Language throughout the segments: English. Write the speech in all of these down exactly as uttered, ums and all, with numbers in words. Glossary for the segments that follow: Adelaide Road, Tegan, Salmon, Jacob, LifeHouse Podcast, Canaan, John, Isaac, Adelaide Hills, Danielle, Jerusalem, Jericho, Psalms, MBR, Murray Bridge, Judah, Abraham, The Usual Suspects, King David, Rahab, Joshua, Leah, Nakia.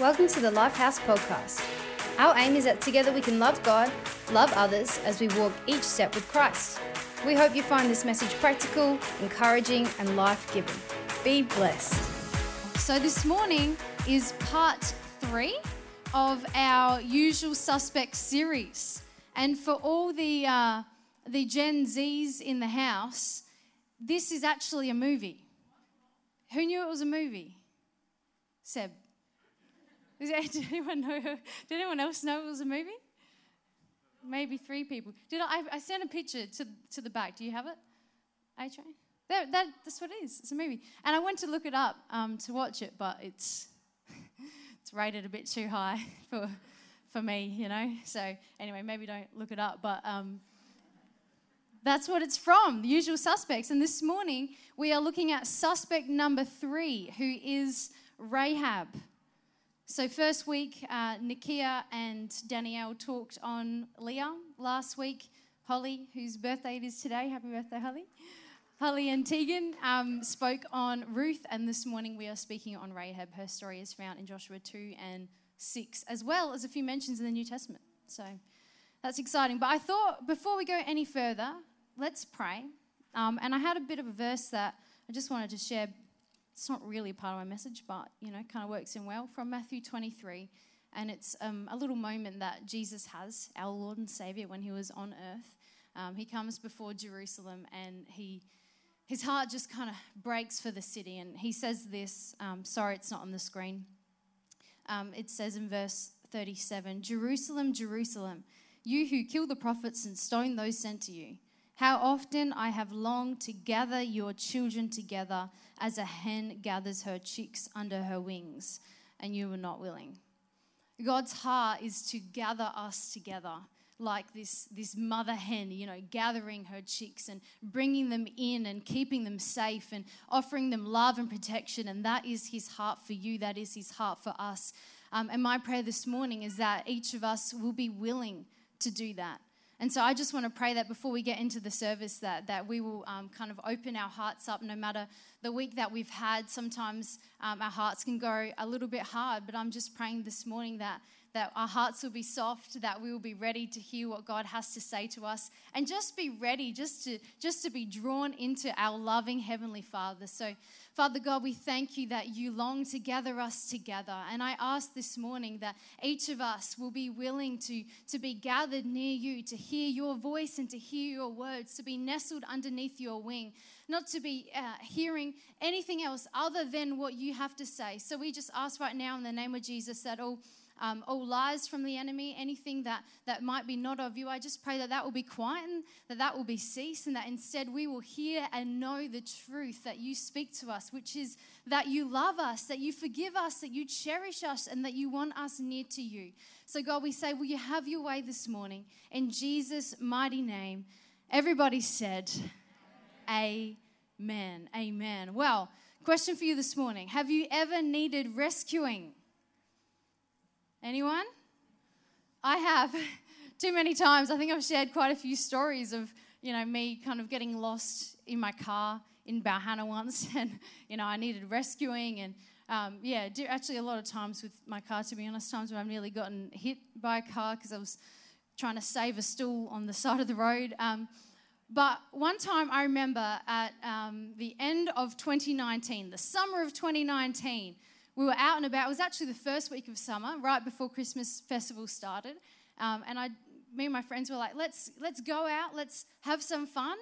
Welcome to the LifeHouse Podcast. Our aim is that together we can love God, love others as we walk each step with Christ. We hope you find this message practical, encouraging, and life-giving. Be blessed. So this morning is part three of our Usual Suspects series. And for all the uh, the Gen Zs in the house, this is actually a movie. Who knew it was a movie? Seb. Did anyone know? Did anyone else know it was a movie? Maybe three people. Did I? I sent a picture to to the back. Do you have it? A-Train? That, that that's what it is. It's a movie. And I went to look it up um, to watch it, but it's it's rated a bit too high for for me, you know. So anyway, maybe don't look it up. But um, that's what it's from. The Usual Suspects. And this morning we are looking at suspect number three, who is Rahab. So first week, uh, Nakia and Danielle talked on Leah. Last week, Holly, whose birthday it is today, happy birthday, Holly. Holly and Tegan um, spoke on Ruth, and this morning we are speaking on Rahab. Her story is found in Joshua two and six, as well as a few mentions in the New Testament. So that's exciting. But I thought before we go any further, let's pray. Um, and I had a bit of a verse that I just wanted to share. It's not really a part of my message, but, you know, kind of works in well, from Matthew twenty-three. And it's um, a little moment that Jesus has, our Lord and Saviour, when he was on earth. Um, he comes before Jerusalem and he his heart just kind of breaks for the city. And he says this, um, sorry, it's not on the screen. Um, it says in verse thirty-seven, "Jerusalem, Jerusalem, you who kill the prophets and stone those sent to you. How often I have longed to gather your children together as a hen gathers her chicks under her wings, and you were not willing." God's heart is to gather us together like this, this mother hen, you know, gathering her chicks and bringing them in and keeping them safe and offering them love and protection. And that is his heart for you. That is his heart for us. Um, and my prayer this morning is that each of us will be willing to do that. And so I just want to pray that before we get into the service that, that we will um, kind of open our hearts up no matter the week that we've had. Sometimes um, our hearts can go a little bit hard, but I'm just praying this morning that, that our hearts will be soft, that we will be ready to hear what God has to say to us, and just be ready just to, just to be drawn into our loving Heavenly Father. So Father God, we thank you that you long to gather us together. And I ask this morning that each of us will be willing to, to be gathered near you, to hear your voice and to hear your words, to be nestled underneath your wing, not to be uh, hearing anything else other than what you have to say. So we just ask right now in the name of Jesus that all Um, all lies from the enemy, anything that, that might be not of you, I just pray that that will be quietened, that that will be ceased, and that instead we will hear and know the truth that you speak to us, which is that you love us, that you forgive us, that you cherish us, and that you want us near to you. So God, we say, will you have your way this morning? In Jesus' mighty name, everybody said, amen. Amen. Amen. Well, question for you this morning. Have you ever needed rescuing? Anyone? I have too many times. I think I've shared quite a few stories of, you know, me kind of getting lost in my car in Bauhanna once, and, you know, I needed rescuing, and um, yeah, do actually a lot of times with my car, to be honest, times when I've nearly gotten hit by a car because I was trying to save a stool on the side of the road. Um, but one time I remember at um, the end of twenty nineteen, the summer of twenty nineteen, we were out and about. It was actually the first week of summer, right before Christmas festival started. Um, and I, me and my friends were like, let's let's go out, let's have some fun,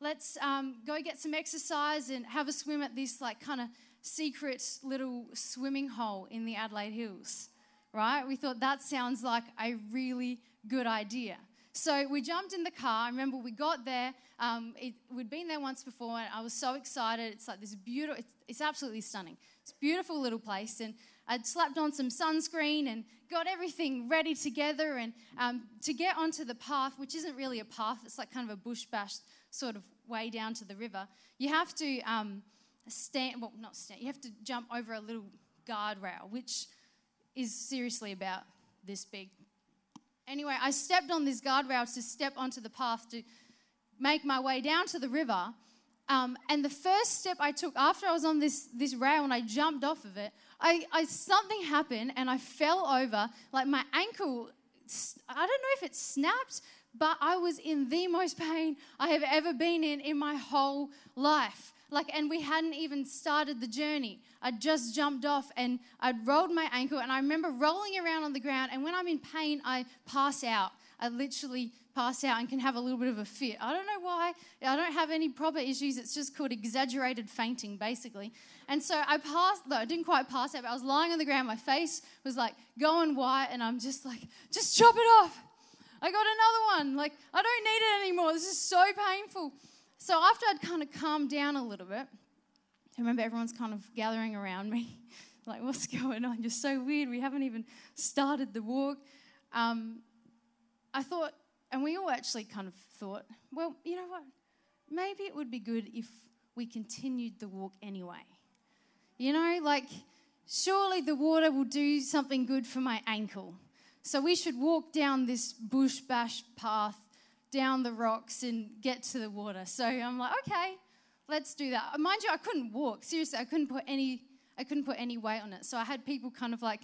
let's um, go get some exercise and have a swim at this like kind of secret little swimming hole in the Adelaide Hills, right? We thought that sounds like a really good idea. So we jumped in the car. I remember we got there. Um, it, we'd been there once before, and I was so excited. It's like this beautiful, it's, it's absolutely stunning. It's a beautiful little place, and I'd slapped on some sunscreen and got everything ready together. And um, to get onto the path, which isn't really a path, it's like kind of a bush-bashed sort of way down to the river, you have to um, stand, well, not stand, you have to jump over a little guardrail, which is seriously about this big. Anyway, I stepped on this guardrail to step onto the path to make my way down to the river. Um, and the first step I took after I was on this, this rail and I jumped off of it, I, I something happened and I fell over. Like my ankle, I don't know if it snapped, but I was in the most pain I have ever been in in my whole life. Like, and we hadn't even started the journey. I just jumped off and I'd rolled my ankle, and I remember rolling around on the ground, and when I'm in pain, I pass out. I literally pass out and can have a little bit of a fit. I don't know why. I don't have any proper issues. It's just called exaggerated fainting, basically. And so I passed, though I didn't quite pass out, but I was lying on the ground. My face was like going white, and I'm just like, just chop it off. I got another one. Like, I don't need it anymore. This is so painful. So after I'd kind of calmed down a little bit, I remember everyone's kind of gathering around me, like, what's going on? You're so weird. We haven't even started the walk. Um, I thought, and we all actually kind of thought, well, you know what? Maybe it would be good if we continued the walk anyway. You know, like, surely the water will do something good for my ankle. So we should walk down this bush bash path, down the rocks, and get to the water. So I'm like, okay, let's do that. Mind you, I couldn't walk. Seriously, I couldn't put any I couldn't put any weight on it. So I had people kind of like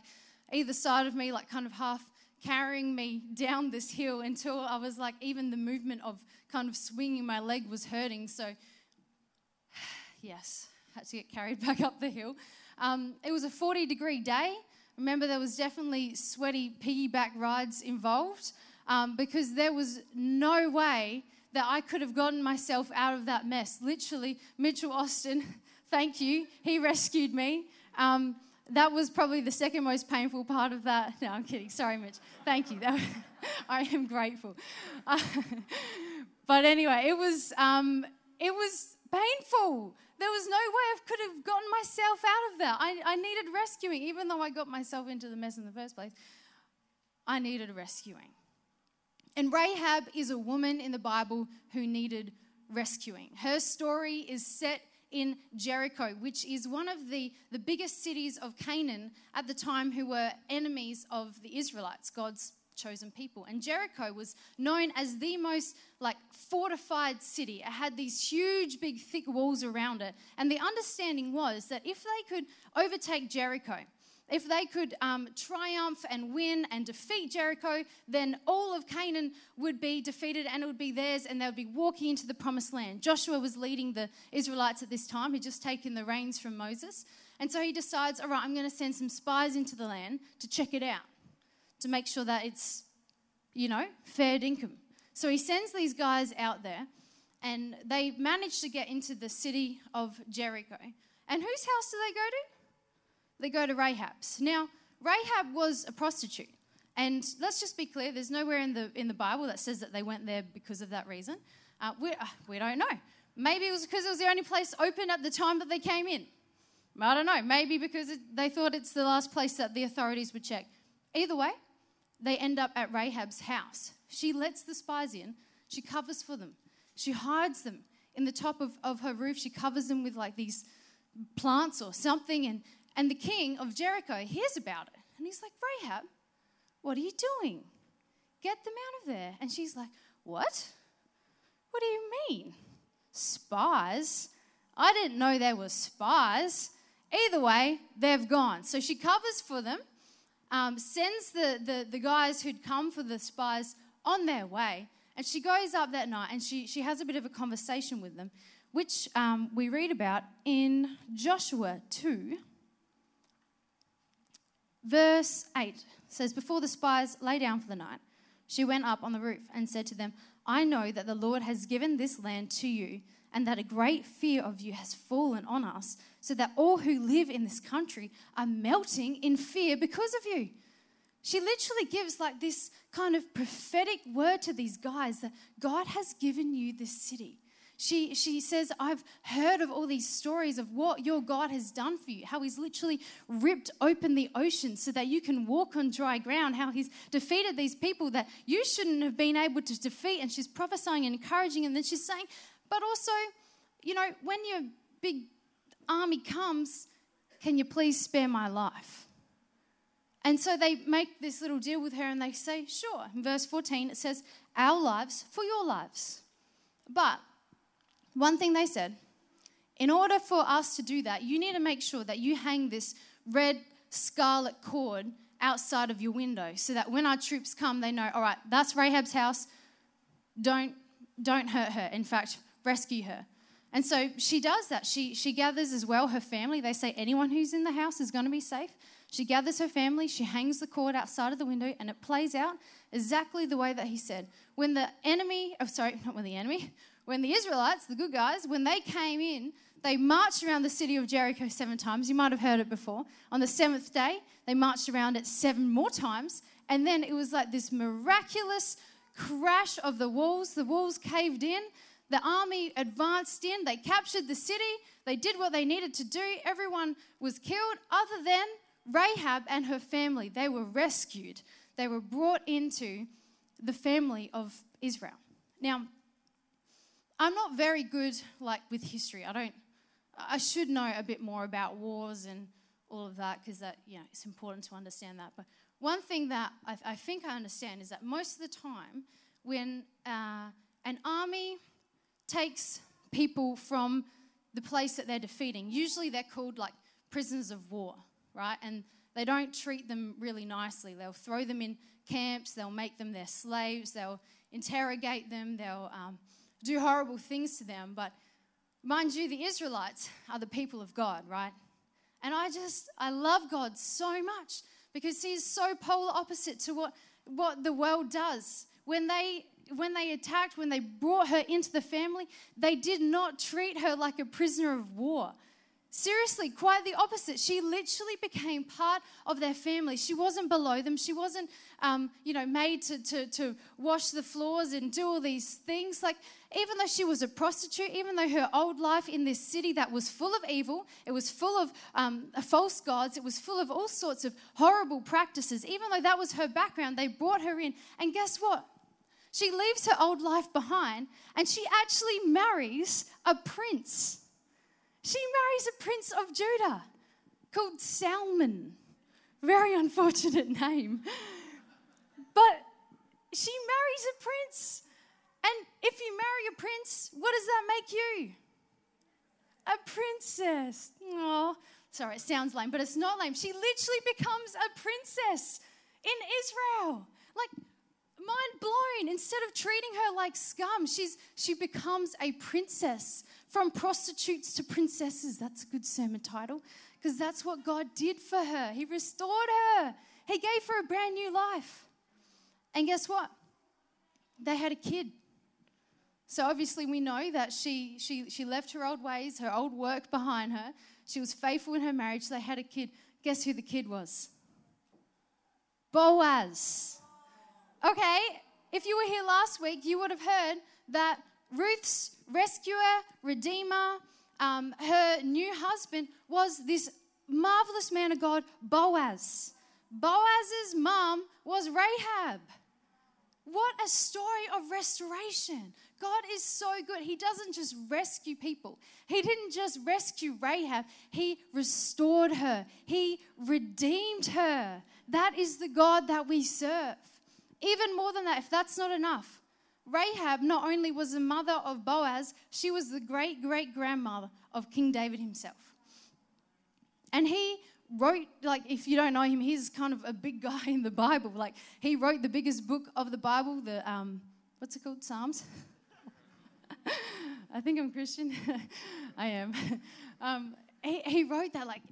either side of me, like kind of half carrying me down this hill until I was like, even the movement of kind of swinging my leg was hurting. So yes, had to get carried back up the hill. Um, it was a forty degree day. Remember, there was definitely sweaty piggyback rides involved. Um, because there was no way that I could have gotten myself out of that mess. Literally, Mitchell Austin, thank you, he rescued me. Um, that was probably the second most painful part of that. No, I'm kidding. Sorry, Mitch. Thank you. That was, I am grateful. Uh, but anyway, it was um, it was painful. There was no way I could have gotten myself out of that. I, I needed rescuing. Even though I got myself into the mess in the first place, I needed rescuing. And Rahab is a woman in the Bible who needed rescuing. Her story is set in Jericho, which is one of the, the biggest cities of Canaan at the time, who were enemies of the Israelites, God's chosen people. And Jericho was known as the most like fortified city. It had these huge, big, thick walls around it. And the understanding was that if they could overtake Jericho, if they could um, triumph and win and defeat Jericho, then all of Canaan would be defeated and it would be theirs, and they would be walking into the promised land. Joshua was leading the Israelites at this time. He'd just taken the reins from Moses. And so he decides, all right, I'm going to send some spies into the land to check it out, to make sure that it's, you know, fair dinkum. So he sends these guys out there, and they manage to get into the city of Jericho. And whose house do they go to? They go to Rahab's. Now, Rahab was a prostitute. And let's just be clear, there's nowhere in the in the Bible that says that they went there because of that reason. Uh, we, uh, we don't know. Maybe it was because it was the only place open at the time that they came in. I don't know. Maybe because it, they thought it's the last place that the authorities would check. Either way, they end up at Rahab's house. She lets the spies in. She covers for them. She hides them in the top of, of her roof. She covers them with like these plants or something, and And the king of Jericho hears about it. And he's like, Rahab, what are you doing? Get them out of there. And she's like, what? What do you mean? Spies? I didn't know they were spies. Either way, they've gone. So she covers for them, um, sends the, the, the guys who'd come for the spies on their way. And she goes up that night and she, she has a bit of a conversation with them, which um, we read about in Joshua two. Verse eight says, before the spies lay down for the night, she went up on the roof and said to them, I know that the Lord has given this land to you, and that a great fear of you has fallen on us, so that all who live in this country are melting in fear because of you. She literally gives like this kind of prophetic word to these guys that God has given you this city. She she says, I've heard of all these stories of what your God has done for you, how he's literally ripped open the ocean so that you can walk on dry ground, how he's defeated these people that you shouldn't have been able to defeat. And she's prophesying and encouraging. And then she's saying, but also, you know, when your big army comes, can you please spare my life? And so they make this little deal with her and they say, sure. In verse fourteen, it says, our lives for your lives. But one thing they said, in order for us to do that, you need to make sure that you hang this red scarlet cord outside of your window so that when our troops come, they know, all right, that's Rahab's house. Don't don't hurt her. In fact, rescue her. And so she does that. She she gathers as well her family. They say anyone who's in the house is going to be safe. She gathers her family. She hangs the cord outside of the window, and it plays out exactly the way that he said. When the enemy, oh, sorry, not when the enemy, when the Israelites, the good guys, when they came in, they marched around the city of Jericho seven times. You might have heard it before. On the seventh day, they marched around it seven more times. And then it was like this miraculous crash of the walls. The walls caved in. The army advanced in. They captured the city. They did what they needed to do. Everyone was killed other than Rahab and her family. They were rescued. They were brought into the family of Israel. Now, I'm not very good like with history. I don't I should know a bit more about wars and all of that because that, you know, it's important to understand that. But one thing that I, I think I understand is that most of the time when uh, an army takes people from the place that they're defeating, usually they're called like prisoners of war, right? And they don't treat them really nicely. They'll throw them in camps. They'll make them their slaves. They'll interrogate them. They'll um, do horrible things to them. But mind you, the Israelites are the people of God, right? And I just, I love God so much because he's so polar opposite to what, what the world does. When they, when they attacked, when they brought her into the family, they did not treat her like a prisoner of war. Seriously, quite the opposite. She literally became part of their family. She wasn't below them. She wasn't, um, you know, made to, to, to wash the floors and do all these things. Like, even though she was a prostitute, even though her old life in this city that was full of evil, it was full of um, false gods, it was full of all sorts of horrible practices, even though that was her background, they brought her in. And guess what? She leaves her old life behind and she actually marries a prince. She marries a prince of Judah called Salmon. Very unfortunate name. But she marries a prince. And if you marry a prince, what does that make you? A princess. Oh, sorry, it sounds lame, but it's not lame. She literally becomes a princess in Israel. Like, mind blown. Instead of treating her like scum, she's she becomes a princess. From prostitutes to princesses. That's a good sermon title because that's what God did for her. He restored her. He gave her a brand new life. And guess what? They had a kid. So obviously we know that she she she left her old ways, her old work behind her. She was faithful in her marriage. They had a kid. Guess who the kid was? Boaz. Okay, if you were here last week, you would have heard that Ruth's rescuer, redeemer, um, her new husband was this marvelous man of God, Boaz. Boaz's mom was Rahab. What a story of restoration. God is so good. He doesn't just rescue people. He didn't just rescue Rahab. He restored her. He redeemed her. That is the God that we serve. Even more than that, if that's not enough, Rahab not only was the mother of Boaz, she was the great-great-grandmother of King David himself. And he wrote, like, if you don't know him, he's kind of a big guy in the Bible. Like, he wrote the biggest book of the Bible, the, um, what's it called, Psalms? I think I'm Christian. I am. Um, he, he wrote that, like,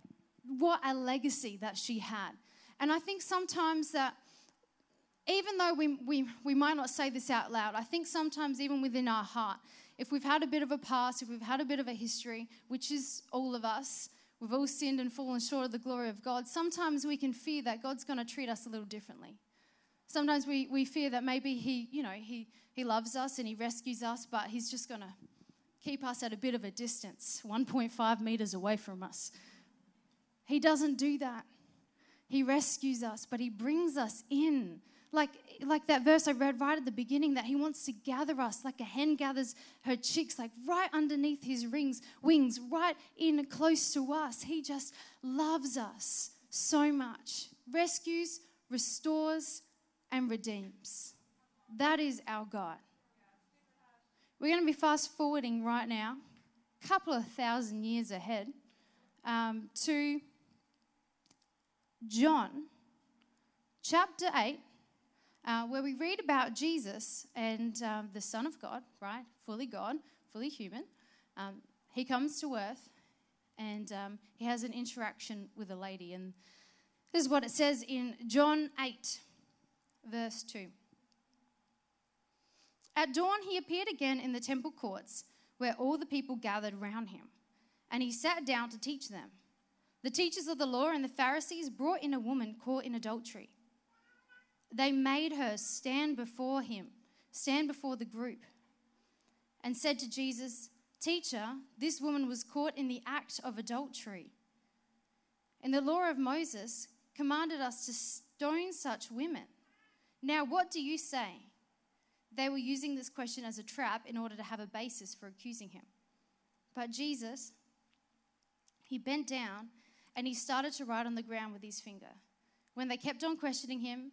what a legacy that she had. And I think sometimes that, even though we, we we might not say this out loud, I think sometimes even within our heart, if we've had a bit of a past, if we've had a bit of a history, which is all of us, we've all sinned and fallen short of the glory of God, sometimes we can fear that God's going to treat us a little differently. Sometimes we, we fear that maybe he, you know, he, he loves us and he rescues us, but he's just going to keep us at a bit of a distance, one point five meters away from us. He doesn't do that. He rescues us, but he brings us in. Like like that verse I read right at the beginning, that he wants to gather us like a hen gathers her chicks, like right underneath his rings, wings, right in close to us. He just loves us so much. Rescues, restores, and redeems. That is our God. We're going to be fast forwarding right now, a couple of thousand years ahead, um, to John chapter eight, uh, where we read about Jesus and um, the Son of God, right? Fully God, fully human. Um, he comes to earth and um, he has an interaction with a lady. And this is what it says in John eight, verse two. At dawn, he appeared again in the temple courts where all the people gathered round him, and he sat down to teach them. The teachers of the law and the Pharisees brought in a woman caught in adultery. They made her stand before him, stand before the group, and said to Jesus, "Teacher, this woman was caught in the act of adultery. And the law of Moses commanded us to stone such women. Now, what do you say?" They were using this question as a trap in order to have a basis for accusing him. But Jesus, he bent down and he started to write on the ground with his finger. When they kept on questioning him,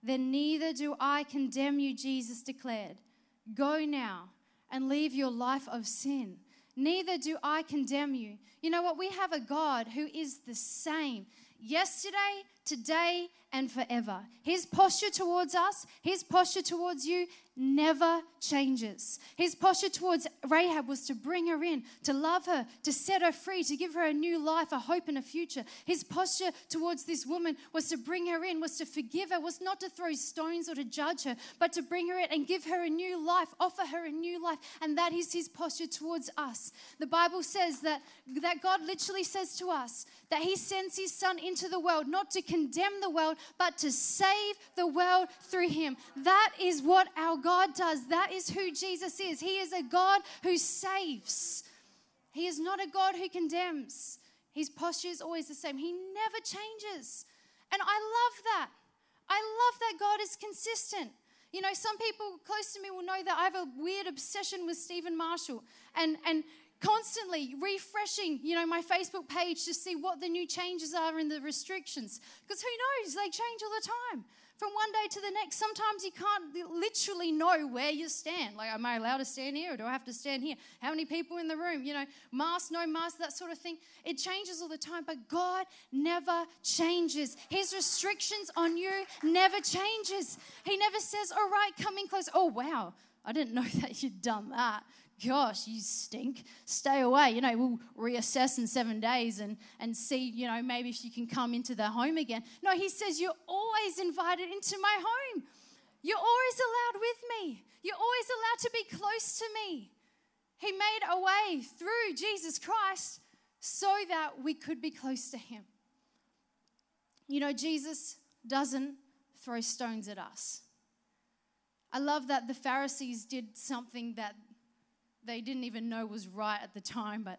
"Then neither do I condemn you," Jesus declared. "Go now and leave your life of sin. Neither do I condemn you." You know what? We have a God who is the same yesterday, today, and forever. His posture towards us, his posture towards you never changes. His posture towards Rahab was to bring her in, to love her, to set her free, to give her a new life, a hope and a future. His posture towards this woman was to bring her in, was to forgive her, was not to throw stones or to judge her, but to bring her in and give her a new life, offer her a new life. And that is his posture towards us. The Bible says that, that God literally says to us that he sends his son into the world, not to condemn the world, but to save the world through him. That is what our God does. That is who Jesus is. He is a God who saves. He is not a God who condemns. His posture is always the same. He never changes. And I love that. I love that God is consistent. You know, some people close to me will know that I have a weird obsession with Stephen Marshall and and constantly refreshing, you know, my Facebook page to see what the new changes are in the restrictions. Because who knows? They change all the time. From one day to the next, sometimes you can't literally know where you stand. Like, am I allowed to stand here or do I have to stand here? How many people in the room? You know, mask, no mask, that sort of thing. It changes all the time, but God never changes. His restrictions on you never changes. He never says, "All right, come in close. Oh, wow, I didn't know that you'd done that. Gosh, you stink. Stay away." You know, we'll reassess in seven days and, and see, you know, maybe if you can come into the home again. No, he says, "You're always invited into my home. You're always allowed with me. You're always allowed to be close to me." He made a way through Jesus Christ so that we could be close to him. You know, Jesus doesn't throw stones at us. I love that the Pharisees did something that they didn't even know was right at the time, but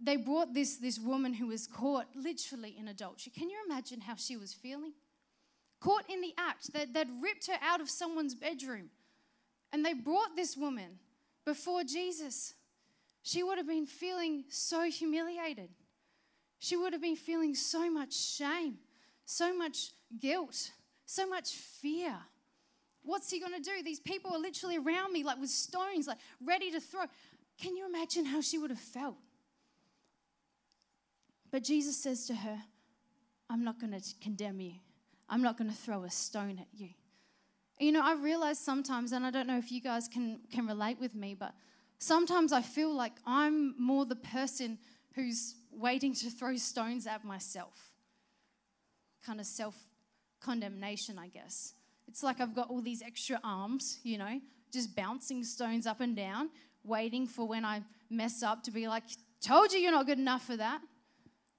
they brought this, this woman who was caught literally in adultery. Can you imagine how she was feeling? Caught in the act. They, they'd ripped her out of someone's bedroom, and they brought this woman before Jesus. She would have been feeling so humiliated. She would have been feeling so much shame, so much guilt, so much fear. What's he going to do? These people are literally around me, like with stones, like ready to throw. Can you imagine how she would have felt? But Jesus says to her, "I'm not going to condemn you. I'm not going to throw a stone at you." You know, I realize sometimes, and I don't know if you guys can, can relate with me, but sometimes I feel like I'm more the person who's waiting to throw stones at myself. Kind of self-condemnation, I guess. It's like I've got all these extra arms, you know, just bouncing stones up and down, waiting for when I mess up to be like, "Told you you're not good enough for that."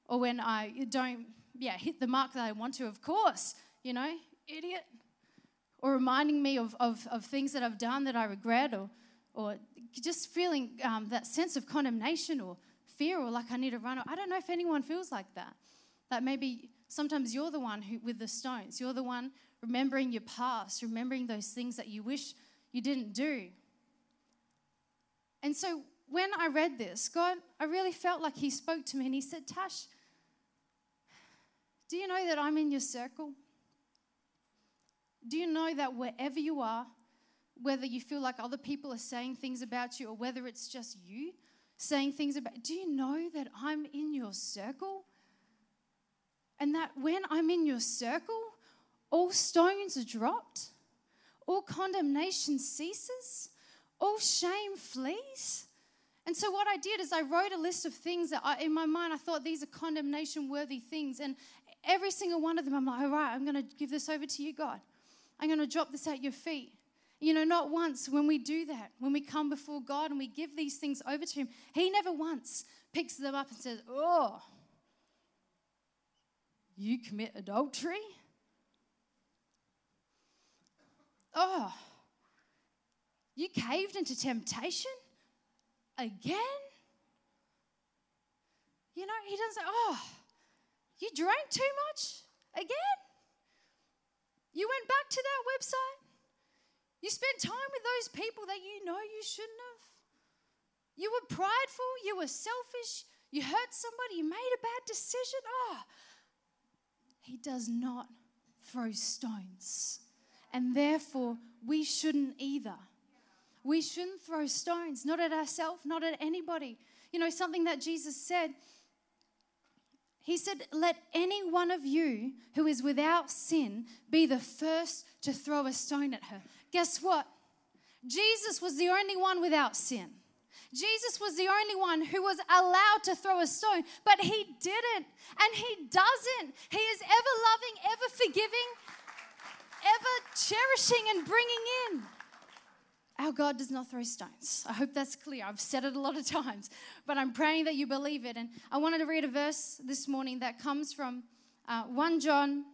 Or when I don't, yeah, hit the mark that I want to, of course, you know, idiot. Or reminding me of, of, of things that I've done that I regret, or or just feeling um, that sense of condemnation or fear, or like I need to run. I don't know if anyone feels like that. That maybe sometimes you're the one who with the stones. You're the one remembering your past, remembering those things that you wish you didn't do. And so when I read this, God, I really felt like he spoke to me and he said, Tash, do you know that I'm in your circle? Do you know that wherever you are, whether you feel like other people are saying things about you or whether it's just you saying things about, do you know that I'm in your circle? And that when I'm in your circle, all stones are dropped, all condemnation ceases, all shame flees. And so what I did is I wrote a list of things that I, in my mind I thought these are condemnation-worthy things. And every single one of them, I'm like, all right, I'm going to give this over to you, God. I'm going to drop this at your feet. You know, not once when we do that, when we come before God and we give these things over to him, he never once picks them up and says, oh, you commit adultery? Oh, you caved into temptation? Again? You know, he doesn't say, oh, you drank too much? Again? You went back to that website? You spent time with those people that you know you shouldn't have? You were prideful? You were selfish? You hurt somebody? You made a bad decision? Oh, he does not throw stones. And therefore, we shouldn't either. We shouldn't throw stones, not at ourselves, not at anybody. You know, something that Jesus said, he said, let any one of you who is without sin be the first to throw a stone at her. Guess what? Jesus was the only one without sin. Jesus was the only one who was allowed to throw a stone, but he didn't, and he doesn't. He is ever loving, ever forgiving, ever cherishing and bringing in. Our God does not throw stones. I hope that's clear. I've said it a lot of times, but I'm praying that you believe it. And I wanted to read a verse this morning that comes from uh, First John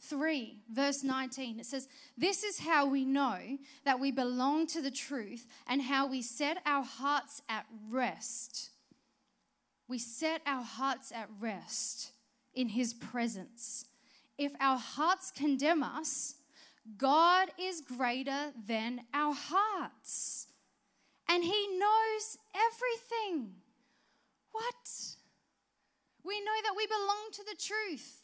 three, verse nineteen. It says, this is how we know that we belong to the truth and how we set our hearts at rest. We set our hearts at rest in his presence. If our hearts condemn us, God is greater than our hearts, and he knows everything. What? We know that we belong to the truth.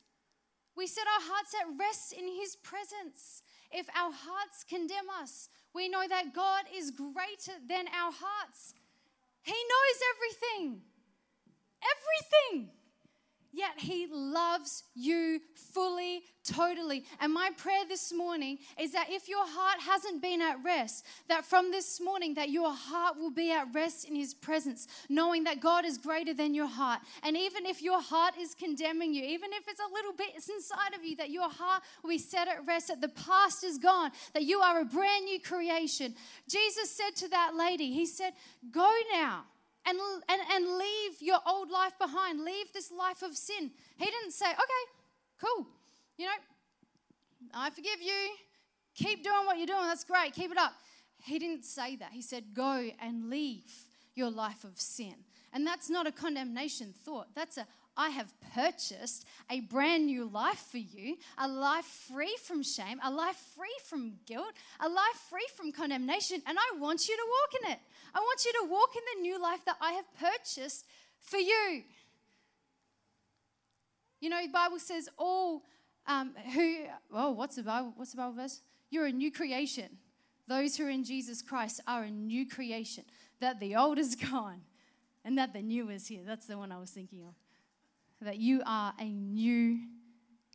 We set our hearts at rest in his presence. If our hearts condemn us, we know that God is greater than our hearts. He knows everything. Everything. Yet he loves you fully, totally. And my prayer this morning is that if your heart hasn't been at rest, that from this morning that your heart will be at rest in his presence, knowing that God is greater than your heart. And even if your heart is condemning you, even if it's a little bit inside of you, that your heart will be set at rest, that the past is gone, that you are a brand new creation. Jesus said to that lady, he said, go now. And, and and leave your old life behind. Leave this life of sin. He didn't say, okay, cool. You know, I forgive you. Keep doing what you're doing. That's great. Keep it up. He didn't say that. He said, go and leave your life of sin. And that's not a condemnation thought. That's a, I have purchased a brand new life for you, a life free from shame, a life free from guilt, a life free from condemnation, and I want you to walk in it. I want you to walk in the new life that I have purchased for you. You know, the Bible says all um, who, oh, what's the Bible, what's the Bible verse? You're a new creation. Those who are in Jesus Christ are a new creation, that the old is gone and that the new is here. That's the one I was thinking of. That you are a new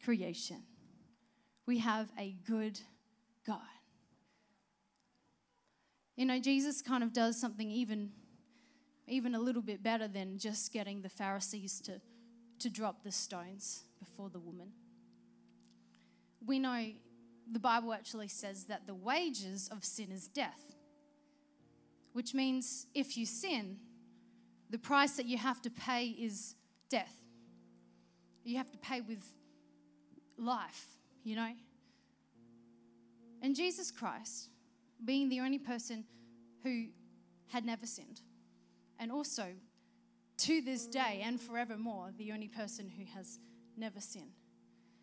creation. We have a good God. You know, Jesus kind of does something even, even a little bit better than just getting the Pharisees to, to drop the stones before the woman. We know the Bible actually says that the wages of sin is death, which means if you sin, the price that you have to pay is death. You have to pay with life, you know. And Jesus Christ, being the only person who had never sinned, and also to this day and forevermore, the only person who has never sinned,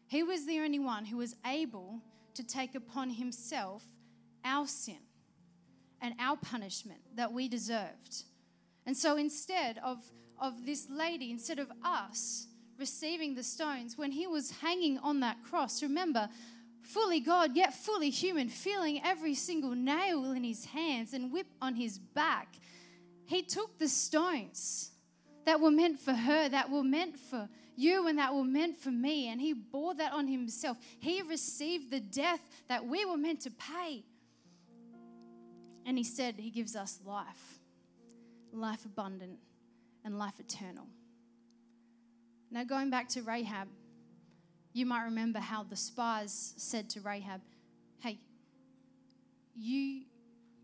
He was the only one who was able to take upon himself our sin and our punishment that we deserved. And so instead of, of this lady, instead of us receiving the stones, when he was hanging on that cross, remember, fully God, yet fully human, feeling every single nail in his hands and whip on his back, he took the stones that were meant for her, that were meant for you and that were meant for me, and he bore that on himself. He received the death that we were meant to pay. And he said he gives us life, life abundant and life eternal. Now going back to Rahab, you might remember how the spies said to Rahab, hey, you,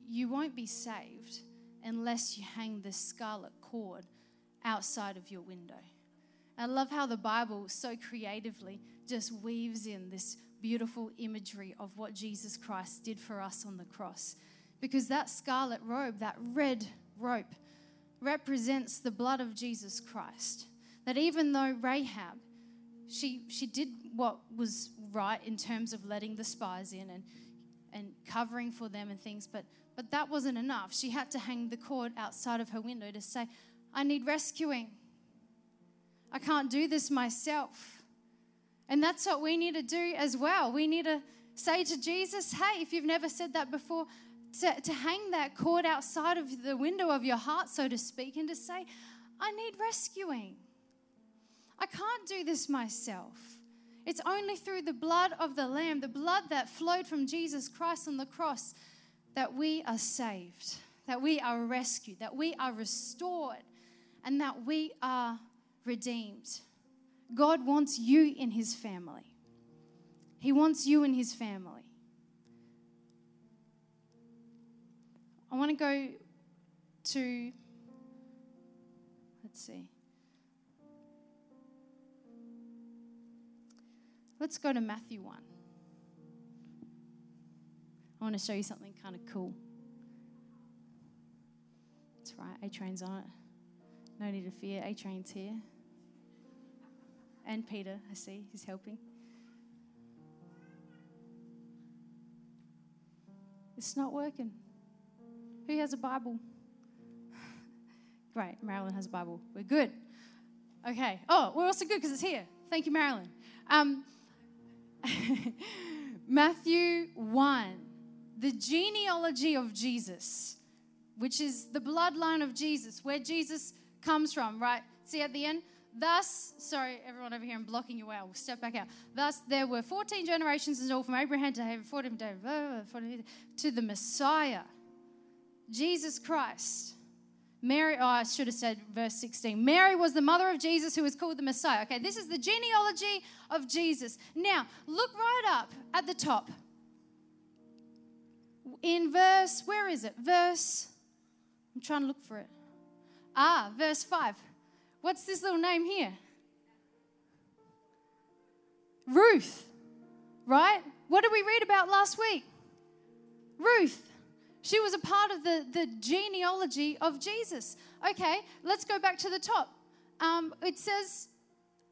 you won't be saved unless you hang this scarlet cord outside of your window. I love how the Bible so creatively just weaves in this beautiful imagery of what Jesus Christ did for us on the cross. Because that scarlet robe, that red rope, represents the blood of Jesus Christ. That even though Rahab, she she did what was right in terms of letting the spies in and and covering for them and things, but but that wasn't enough. She had to hang the cord outside of her window to say, I need rescuing. I can't do this myself. And that's what we need to do as well. We need to say to Jesus, hey, if you've never said that before, to, to hang that cord outside of the window of your heart, so to speak, and to say, I need rescuing. I can't do this myself. It's only through the blood of the Lamb, the blood that flowed from Jesus Christ on the cross, that we are saved, that we are rescued, that we are restored, and that we are redeemed. God wants you in his family. He wants you in his family. I want to go to, let's see. Let's go to Matthew one. I want to show you something kind of cool. That's right, A-Train's on it. No need to fear, A-Train's here. And Peter, I see, he's helping. It's not working. Who has a Bible? Great, Marilyn has a Bible. We're good. Okay. Oh, we're also good because it's here. Thank you, Marilyn. Um, Matthew one, the genealogy of Jesus, which is the bloodline of Jesus, where Jesus comes from, right? See at the end, thus, sorry, everyone over here, I'm blocking your way. We'll step back out. Thus, there were fourteen generations in all from Abraham to David, fourteen to the Messiah, Jesus Christ. Mary, oh, I should have said verse sixteen. Mary was the mother of Jesus, who was called the Messiah. Okay, this is the genealogy of Jesus. Now, look right up at the top. In verse, where is it? Verse, I'm trying to look for it. Ah, verse five. What's this little name here? Ruth, right? What did we read about last week? Ruth. She was a part of the, the genealogy of Jesus. Okay, let's go back to the top. Um, it says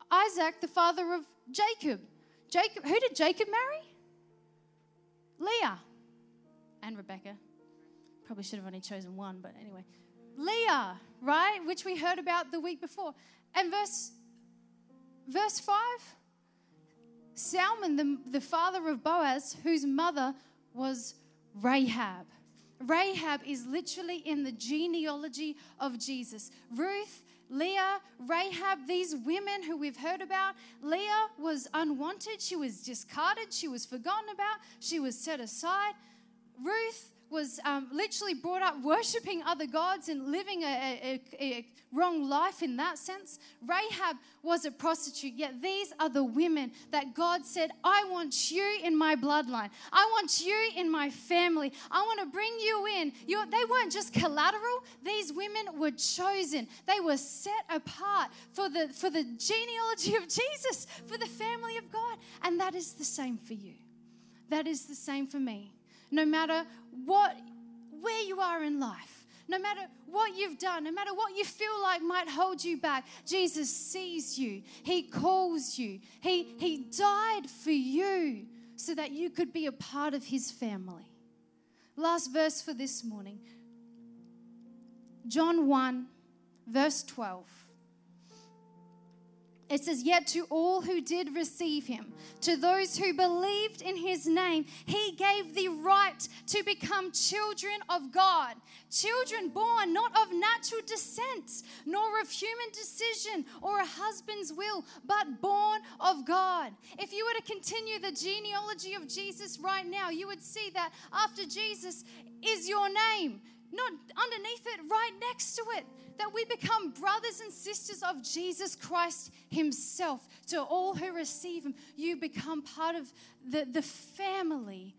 Isaac, the father of Jacob. Jacob. Who did Jacob marry? Leah and Rebecca. Probably should have only chosen one, but anyway. Leah, right, which we heard about the week before. And verse verse five, Salmon, the, the father of Boaz, whose mother was Rahab. Rahab is literally in the genealogy of Jesus. Ruth, Leah, Rahab, these women who we've heard about. Leah was unwanted. She was discarded. She was forgotten about. She was set aside. Ruth was um, literally brought up worshipping other gods and living a, a, a wrong life in that sense. Rahab was a prostitute, yet these are the women that God said, I want you in my bloodline. I want you in my family. I want to bring you in. You're, they weren't just collateral. These women were chosen. They were set apart for the, for the genealogy of Jesus, for the family of God. And that is the same for you. That is the same for me. No matter what, where you are in life, No matter what you've done, no matter what you feel like might hold you back, Jesus sees you. He calls you. He, he died for you so that you could be a part of his family. Last verse for this morning. John one, verse twelve. It says, "Yet to all who did receive him, to those who believed in his name, he gave the right to become children of God. Children born not of natural descent, nor of human decision or a husband's will, but born of God." If you were to continue the genealogy of Jesus right now, you would see that after Jesus is your name. Not underneath it, right next to it, that we become brothers and sisters of Jesus Christ himself. To all who receive him, you become part of the, the family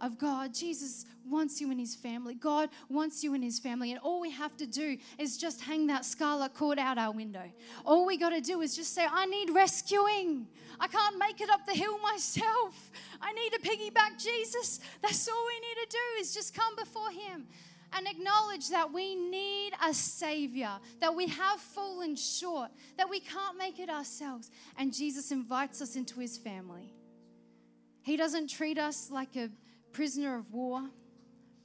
of God. Jesus wants you in his family. God wants you in his family. And all we have to do is just hang that scarlet cord out our window. All we got to do is just say, I need rescuing. I can't make it up the hill myself. I need to piggyback Jesus. That's all we need to do is just come before him. And acknowledge that we need a Savior, that we have fallen short, that we can't make it ourselves. And Jesus invites us into his family. He doesn't treat us like a prisoner of war.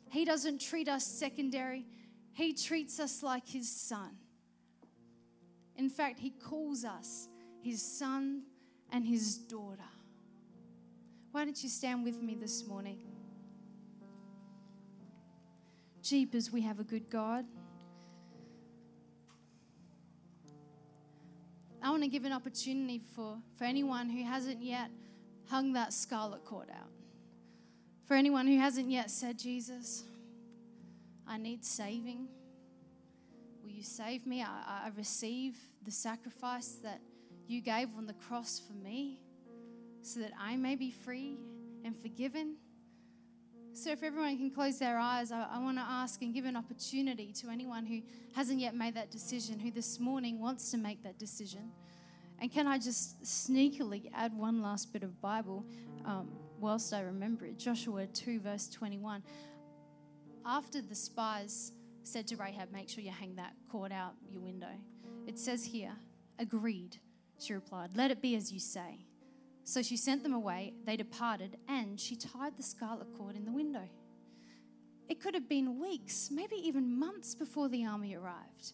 He doesn't treat us secondary. He treats us like his son. In fact, he calls us his son and his daughter. Why don't you stand with me this morning? Jeepers, we have a good God. I want to give an opportunity for, for anyone who hasn't yet hung that scarlet cord out. For anyone who hasn't yet said, Jesus, I need saving. Will you save me? I, I receive the sacrifice that you gave on the cross for me so that I may be free and forgiven. So if everyone can close their eyes, I, I want to ask and give an opportunity to anyone who hasn't yet made that decision, who this morning wants to make that decision. And can I just sneakily add one last bit of Bible um, whilst I remember it? Joshua two, verse twenty-one. After the spies said to Rahab, make sure you hang that cord out your window. It says here, agreed, she replied, let it be as you say. So she sent them away, they departed, and she tied the scarlet cord in the window. It could have been weeks, maybe even months before the army arrived.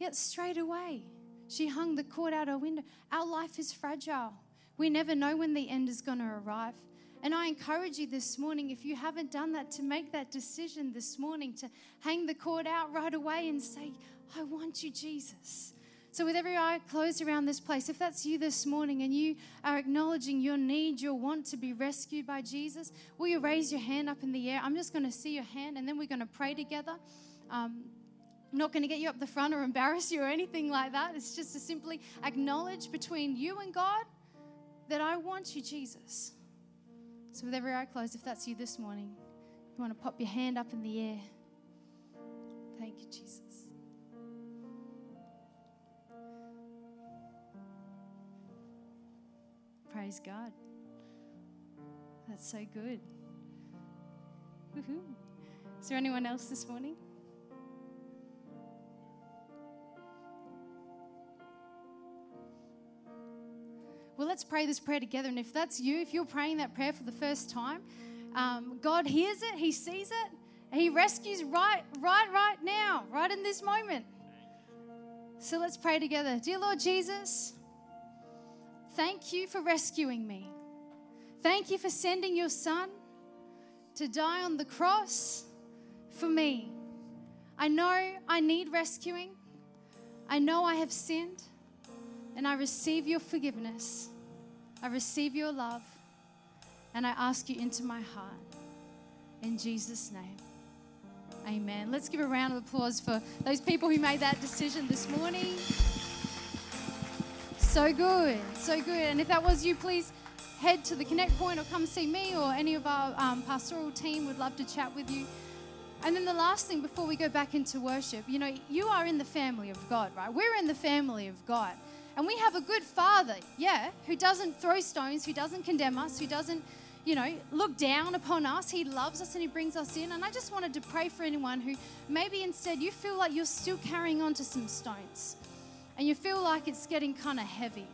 Yet straight away, she hung the cord out her window. Our life is fragile. We never know when the end is going to arrive. And I encourage you this morning, if you haven't done that, to make that decision this morning, to hang the cord out right away and say, I want you, Jesus. So with every eye closed around this place, if that's you this morning and you are acknowledging your need, your want to be rescued by Jesus, will you raise your hand up in the air? I'm just going to see your hand and then we're going to pray together. Um, I'm not going to get you up the front or embarrass you or anything like that. It's just to simply acknowledge between you and God that I want you, Jesus. So with every eye closed, if that's you this morning, you want to pop your hand up in the air. Thank you, Jesus. Praise God. That's so good. Woohoo. Is there anyone else this morning? Well, let's pray this prayer together. And if that's you, if you're praying that prayer for the first time, um, God hears it, he sees it, and he rescues right, right, right now, right in this moment. So let's pray together. Dear Lord Jesus, thank you for rescuing me. Thank you for sending your son to die on the cross for me. I know I need rescuing. I know I have sinned, and I receive your forgiveness. I receive your love, and I ask you into my heart. In Jesus' name, amen. Let's give a round of applause for those people who made that decision this morning. So good, so good. And if that was you, please head to the Connect Point or come see me or any of our um, pastoral team. We'd love to chat with you. And then the last thing before we go back into worship, you know, you are in the family of God, right? We're in the family of God. And we have a good Father, yeah, who doesn't throw stones, who doesn't condemn us, who doesn't, you know, look down upon us. He loves us and He brings us in. And I just wanted to pray for anyone who maybe instead you feel like you're still carrying on to some stones and you feel like it's getting kind of heavy.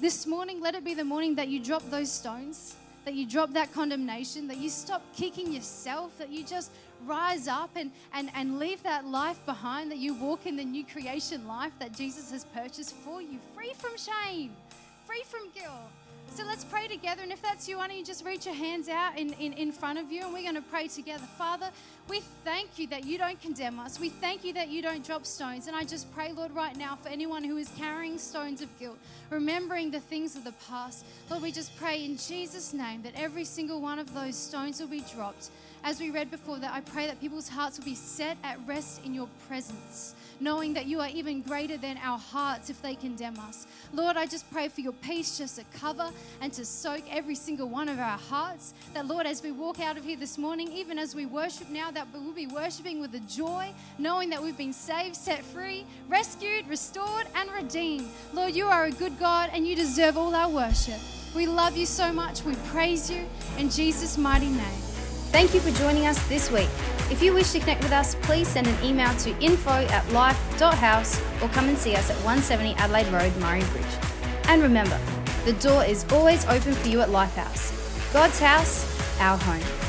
This morning, let it be the morning that you drop those stones, that you drop that condemnation, that you stop kicking yourself, that you just rise up and, and, and leave that life behind, that you walk in the new creation life that Jesus has purchased for you, free from shame, free from guilt. So let's pray together. And if that's you, why don't you just reach your hands out in, in, in front of you, and we're going to pray together. Father, we thank you that you don't condemn us. We thank you that you don't drop stones. And I just pray, Lord, right now for anyone who is carrying stones of guilt, remembering the things of the past. Lord, we just pray in Jesus' name that every single one of those stones will be dropped. As we read before that, I pray that people's hearts will be set at rest in your presence, knowing that you are even greater than our hearts if they condemn us. Lord, I just pray for your peace just to cover and to soak every single one of our hearts. That, Lord, as we walk out of here this morning, even as we worship now, that we'll be worshiping with a joy, knowing that we've been saved, set free, rescued, restored, and redeemed. Lord, you are a good God and you deserve all our worship. We love you so much. We praise you in Jesus' mighty name. Thank you for joining us this week. If you wish to connect with us, please send an email to info at life dot house or come and see us at one seventy Adelaide Road, Murray Bridge. And remember, the door is always open for you at LifeHouse. God's house, our home.